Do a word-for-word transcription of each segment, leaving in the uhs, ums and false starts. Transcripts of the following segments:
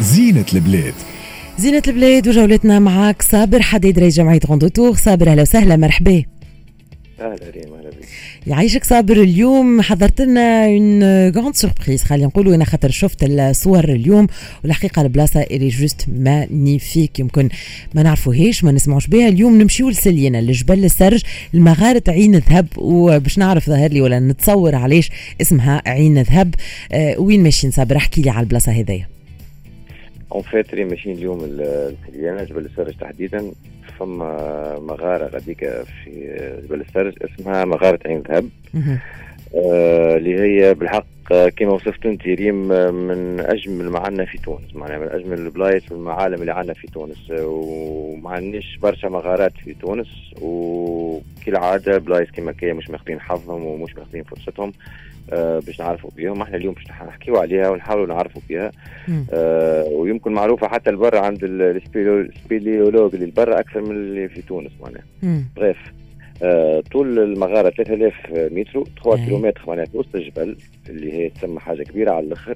زينة البلاد زينة البلاد وجولتنا معك صابر حديد رئيس جمعية غندوتور. صابر أهلا وسهلا، مرحبا. أهلا ريم، أهلا بك، يعيشك. صابر اليوم حضرت لنا اون غراند سوربريز، خلينا نقولوا أنا خاطر شفت الصور اليوم والحقيقة البلاصة اللي جوست مانيفيك، يمكن ما نعرفوهاش ما نسمعوش بها. اليوم نمشيو لسلينا لجبل سرج لمغارة عين ذهب، وباش نعرف ظاهر لي ولا نتصور علاش اسمها عين ذهب. أه وين ماشيين صابر؟ احكي لي على البلاصة هذيا. اون فيت ريم ماشيين اليوم لسليانا جبل سرج تحديدا، فما مغارة غاديكا في جبل السرج اسمها مغارة عين ذهب اللي آه هي بالحق كما وصفت انت ريم من اجمل ما عندنا في تونس، معناها من اجمل البلايص والمعالم اللي عندنا في تونس، وما عندناش برشا مغارات في تونس، وكالعاده بلايص كما كاية مش ماخذين حظهم ومش ماخذين فرصتهم آه باش نعرفوا بيهم. احنا اليوم باش نحكيوا عليها ونحاولوا نعرفوا بيها آه ويمكن معروفه حتى البر عند السبيليولوج اللي البر اكثر من اللي في تونس معناها. بغيف آه طول المغاره ثلاثة آلاف متر ثلاثة كيلومتر معناها وسط الجبل اللي هي تسمى حاجه كبيره على الاخر.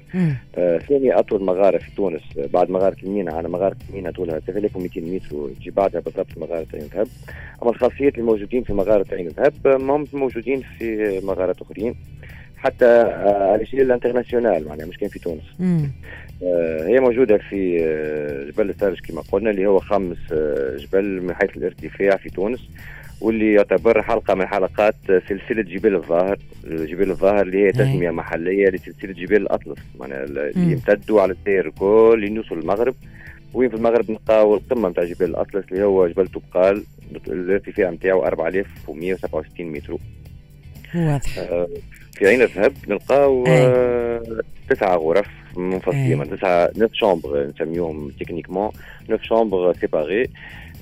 آه ثاني اطول مغاره في تونس بعد مغاره مينا، على مغاره مينا طولها ثلاثة آلاف ومئتين متر وتجي بعدها بالضبط مغاره عين ذهب. اما الخاصيات الموجودين في مغاره عين ذهب هم موجودين في مغارات اخرين حتى على الشيء الانترناسيونال معناها مش كان في تونس. آه هي موجوده في جبل السرج كما قلنا اللي هو خامس جبل من حيث الارتفاع في تونس، واللي يعتبر حلقه من حلقات سلسله جبال الظاهر. جبال الظاهر اللي هي تسميه محليه لسلسله جبال الاطلس معناها اللي يمتدوا على الدير كل يوصل المغرب، وين في المغرب نلقاو القمه نتاع جبال الاطلس اللي هو جبل توبقال الارتفاع نتاعو أربعة آلاف ومئة وسبعة وستين متر. واضح. آه في عين الذهب نلقاو تسعة غرف منفصلين، تسعة نف شامبر نسميوهم تكنيكمون نف شامبر سيباري،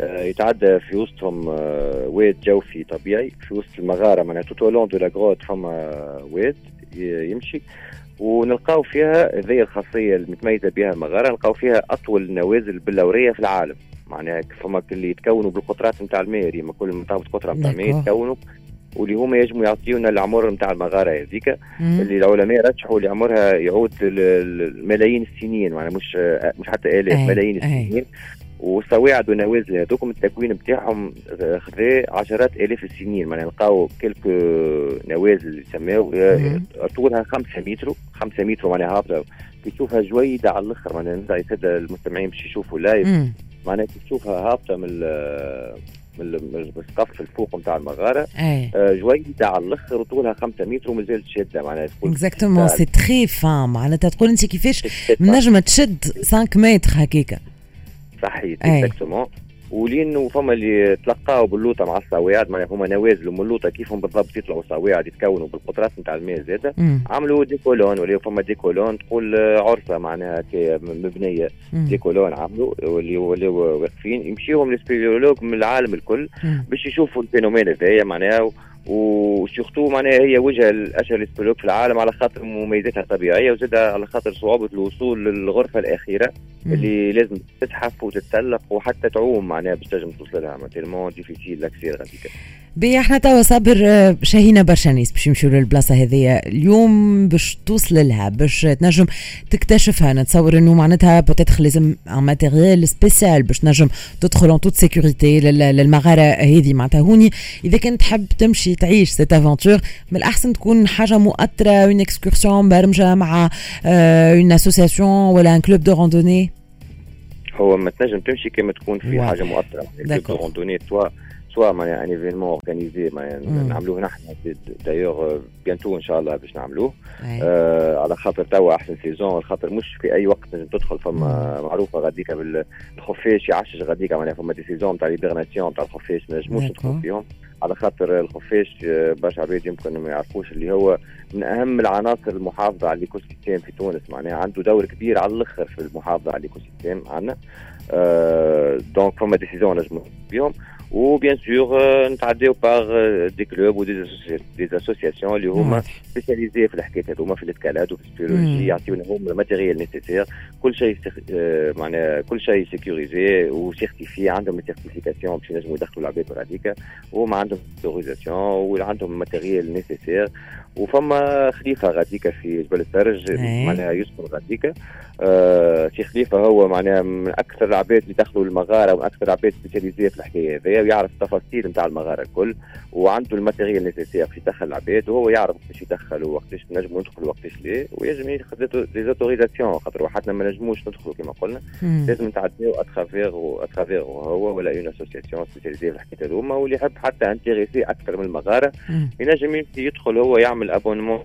آه يتعدى في وسطهم آه واد جوفي طبيعي في وسط المغاره معناها توتولون دو لا غروت، فما واد يمشي ونلقاو فيها ذي الخاصيه المتميزه بها المغاره، نلقاو فيها اطول نوازل بلوريه في العالم معناها فما اللي يتكونوا بالقطرات نتاع الماء، ما كل مطابط قطره نتاع الماء يتكونوا واللي هما يجموا يعطيونا العمر نتاع المغاره هذيك اللي العلماء رجحوا اللي عمرها يعود لملايين السنين معناها مش مش حتى آلاف، ملايين السنين. والصواعد والنوازل هذوك التكوين نتاعهم خذا عشرات آلاف السنين معناها نلقاو كلكو نوازل يسماو طولها خمسة متر، خمسة متر معناها هابطه تشوفها جويده على الاخر معناها نتاع ساده المستمعين باش يشوفوا لايف معناها تشوفها هابطه من من السقف الفوق نتاع المغاره آه جويده على الاخر وطولها خمسة متر ومازال شاده معناها تقول اكزاكتومون سي تري فام معناتها تقول انت كيفاش نجمه تشد خمسة متر هكاك صحيح اكزاكتومون. ولين فما اللي تلقاو باللوطه مع الصواعد معناها هما نوازل وملوطه كيفهم بالضبط يطلعوا صواعد يتكونوا بالقطرات نتاع الماء زاده، عملوا دي كولون ولا فما دي كولون تقول عرفه معناها مبنيه دي كولون عملوا واللي ولاو واقفين يمشيوهم للسبيليولوج من العالم الكل باش يشوفوا الفينومين هذايا معناها، وشفتوا معناها هي وجهه الاشهر للسبيليولوج في العالم على خاطر مميزاتها الطبيعيه وزادها على خاطر صعوبه الوصول للغرفه الاخيره اللي لازم تتحف وتتسلق وحتى تعوم معناها باش تنجم توصل لها ماتيلمون ديفيسيل لاكسير هذيك. بي احنا توا صابر شاهينا برشا ناس باش يمشيو للبلاصه هذيا اليوم باش توصل لها باش تنجم تكتشفها. نتصور انه معناتها بوتيتر لازم ان ماتيريال سبيسيال باش تنجم تدخل ان توت سيكوريتي للمغاره هذه معناتها هوني. اذا كنت تحب تمشي تعيش سيت افونتور من الاحسن تكون حاجه مؤثره، اون اكسكورسيون برمجه مع اون اسوسياسيون ولا ان كلوب دو روندوني. هو ما تنجم تمشي كما تكون في حاجه مؤثره كلوب دو روندوني توا سواء معناها ان ايفينمون اورغانيزي معناها نعملوه نحن دايوغ بيانتو ان شاء الله باش نعملوه آه على خاطر توا احسن سيزون، على خاطر مش في اي وقت تنجم تدخل فما معروفه غاديكا بالخفاش يعشش غاديكا معناها فما دي سيزون تاع ليبرناسيون تاع الخفاش ما نجموش ندخل فيهم على خاطر الخفاش برشا عباد يمكن ما يعرفوش اللي هو من اهم العناصر المحافظه على الايكوسيستم في تونس معناها عنده دور كبير على الاخر في المحافظه على الايكوسيستم عندنا آه دونك فما دي سيزون نجمو بيهم. و بيان سور نتعداو باغ دي كلوب و دي دي اسوسياسيون اللي هما سبيسياليزي في الحكايات هذوما في الاتكالات وفي السبيولوجي يعطيونا هما الماتيريال نيسيسير كل شيء معناها كل شيء سيكوريزي و سيرتيفي عندهم سيرتيفيكاسيون باش ينجموا يدخلوا العباد هذيك وما عندهم دوغيزاسيون و عندهم الماتيريال نيسيسير وفما خليفه غاديكا في جبل السرج معناها يسكن غاديكا آه شي خليفه هو معناها من اكثر العباد اللي دخلوا المغاره ومن اكثر العباد سبيسياليزيه في الحكايه هذيا، ويعرف التفاصيل نتاع المغاره الكل، وعنده الماتيريال الاساسيه باش يدخل العباد، وهو يعرف باش يدخل وقتاش نجموا ندخلوا وقتاش ليه، ويجم ياخذ دي زوتوريزاسيون خاطر وحدنا ما نجموش ندخلوا كما قلنا مم. لازم نتعداو اترافير واترافير هو ولا اون اسوسياسيون سبيسياليزيه في الحكايه هذوما، واللي يحب حتى انتيريسي اكثر من المغاره ينجم يدخل هو يعمل ابونمون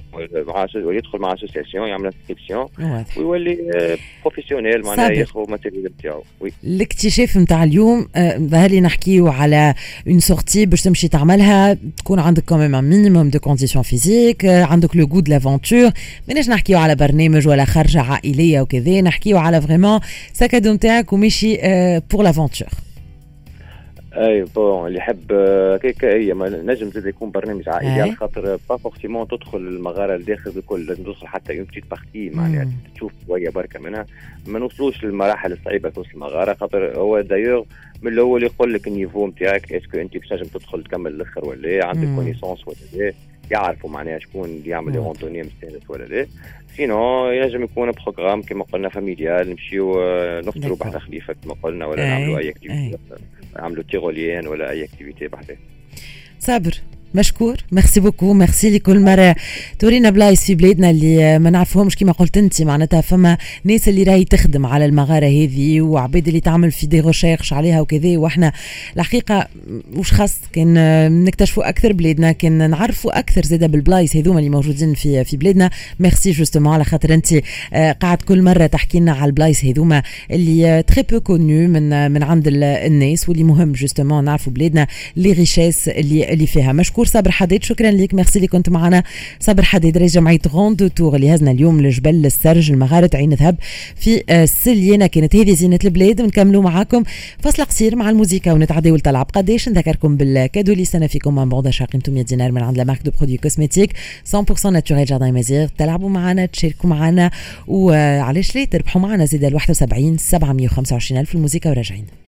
مع ويدخل مع اسوسياسيون يعمل انسكريبسيون ويولي بروفيسيونيل معناها ياخذ ماتيريال نتاعو. الاكتشاف نتاع اليوم ظهر لي نحكيو على اون سورتي باش تمشي تعملها تكون عندك كوميم ان مينيموم دو كونديسيون فيزيك، عندك لو غو د لافونتور، ماناش نحكيو على برنامج ولا خرجه عائليه وكذا، نحكيو على فريمون ساكادو نتاعك ومشي بور لافونتور. اي بون اللي يحب هكاك هي ما نجم زاد يكون برنامج عائلي على خاطر با فورسيمون تدخل المغاره لداخل الكل، لازم توصل حتى اون بتيت بارتي معناها تشوف شويه بركه منها، ما نوصلوش للمراحل الصعيبه توصل المغاره، خاطر هو دايور من الاول يقول لك النيفو نتاعك اسكو انت باش تنجم تدخل تكمل الاخر ولا لا، عندك كونيسونس ولا لا، يعرفوا معناها شكون اللي يعمل لي روندوني مستانس ولا لا. سينو ينجم يكون بروغرام كما قلنا فاميليال نمشيو نفطروا بعد خليفه كما قلنا ولا نعملوا اي اكتيفيتي عملوا تيغوليان ولا اي اكتيفيتي بحدها. صابر مشكور، ميرسي بوكو، ميرسي لكل مره تورينا بلايص في بلادنا اللي ما نعرفهمش كما قلت انت، معناتها فما ناس اللي راهي تخدم على المغاره هذه وعباد اللي تعمل في دي ريشيرش عليها وكذا، واحنا الحقيقه واش خاص كان نكتشفوا اكثر بلادنا، كان نعرفوا اكثر زاده بالبلايص هذوما اللي موجودين في في بلادنا. ميرسي جوستومون على خاطر انت قاعد كل مره تحكي لنا على البلايص هذوما اللي تري بو كونو من من عند الناس، واللي مهم جوستومون نعرفوا بلادنا لي ريشيس اللي اللي فيها. مشكور صابر حديد، شكرا لك، ميرسي اللي كنت معنا. صابر حديد رئيس جمعية غاندوتور اللي هزنا اليوم لجبل السرج المغارة عين ذهب في سليانة، كانت هذه زينة البلاد. ونكملوا معاكم فصل قصير مع الموسيقى ونتعداو للطلعب. قداش نذكركم بالكادو اللي سنة فيكم من بعض شاقين مية دينار من عند لا مارك دو برودوي كوسميتيك مية بالمية ناتشورال جاردان مزير. تلعبوا معنا، تشاركوا معنا، وعلاش ليه تربحوا معنا زيد واحد وسبعين سبعمية وخمسة وعشرين ألف في الموسيقى وراجعين.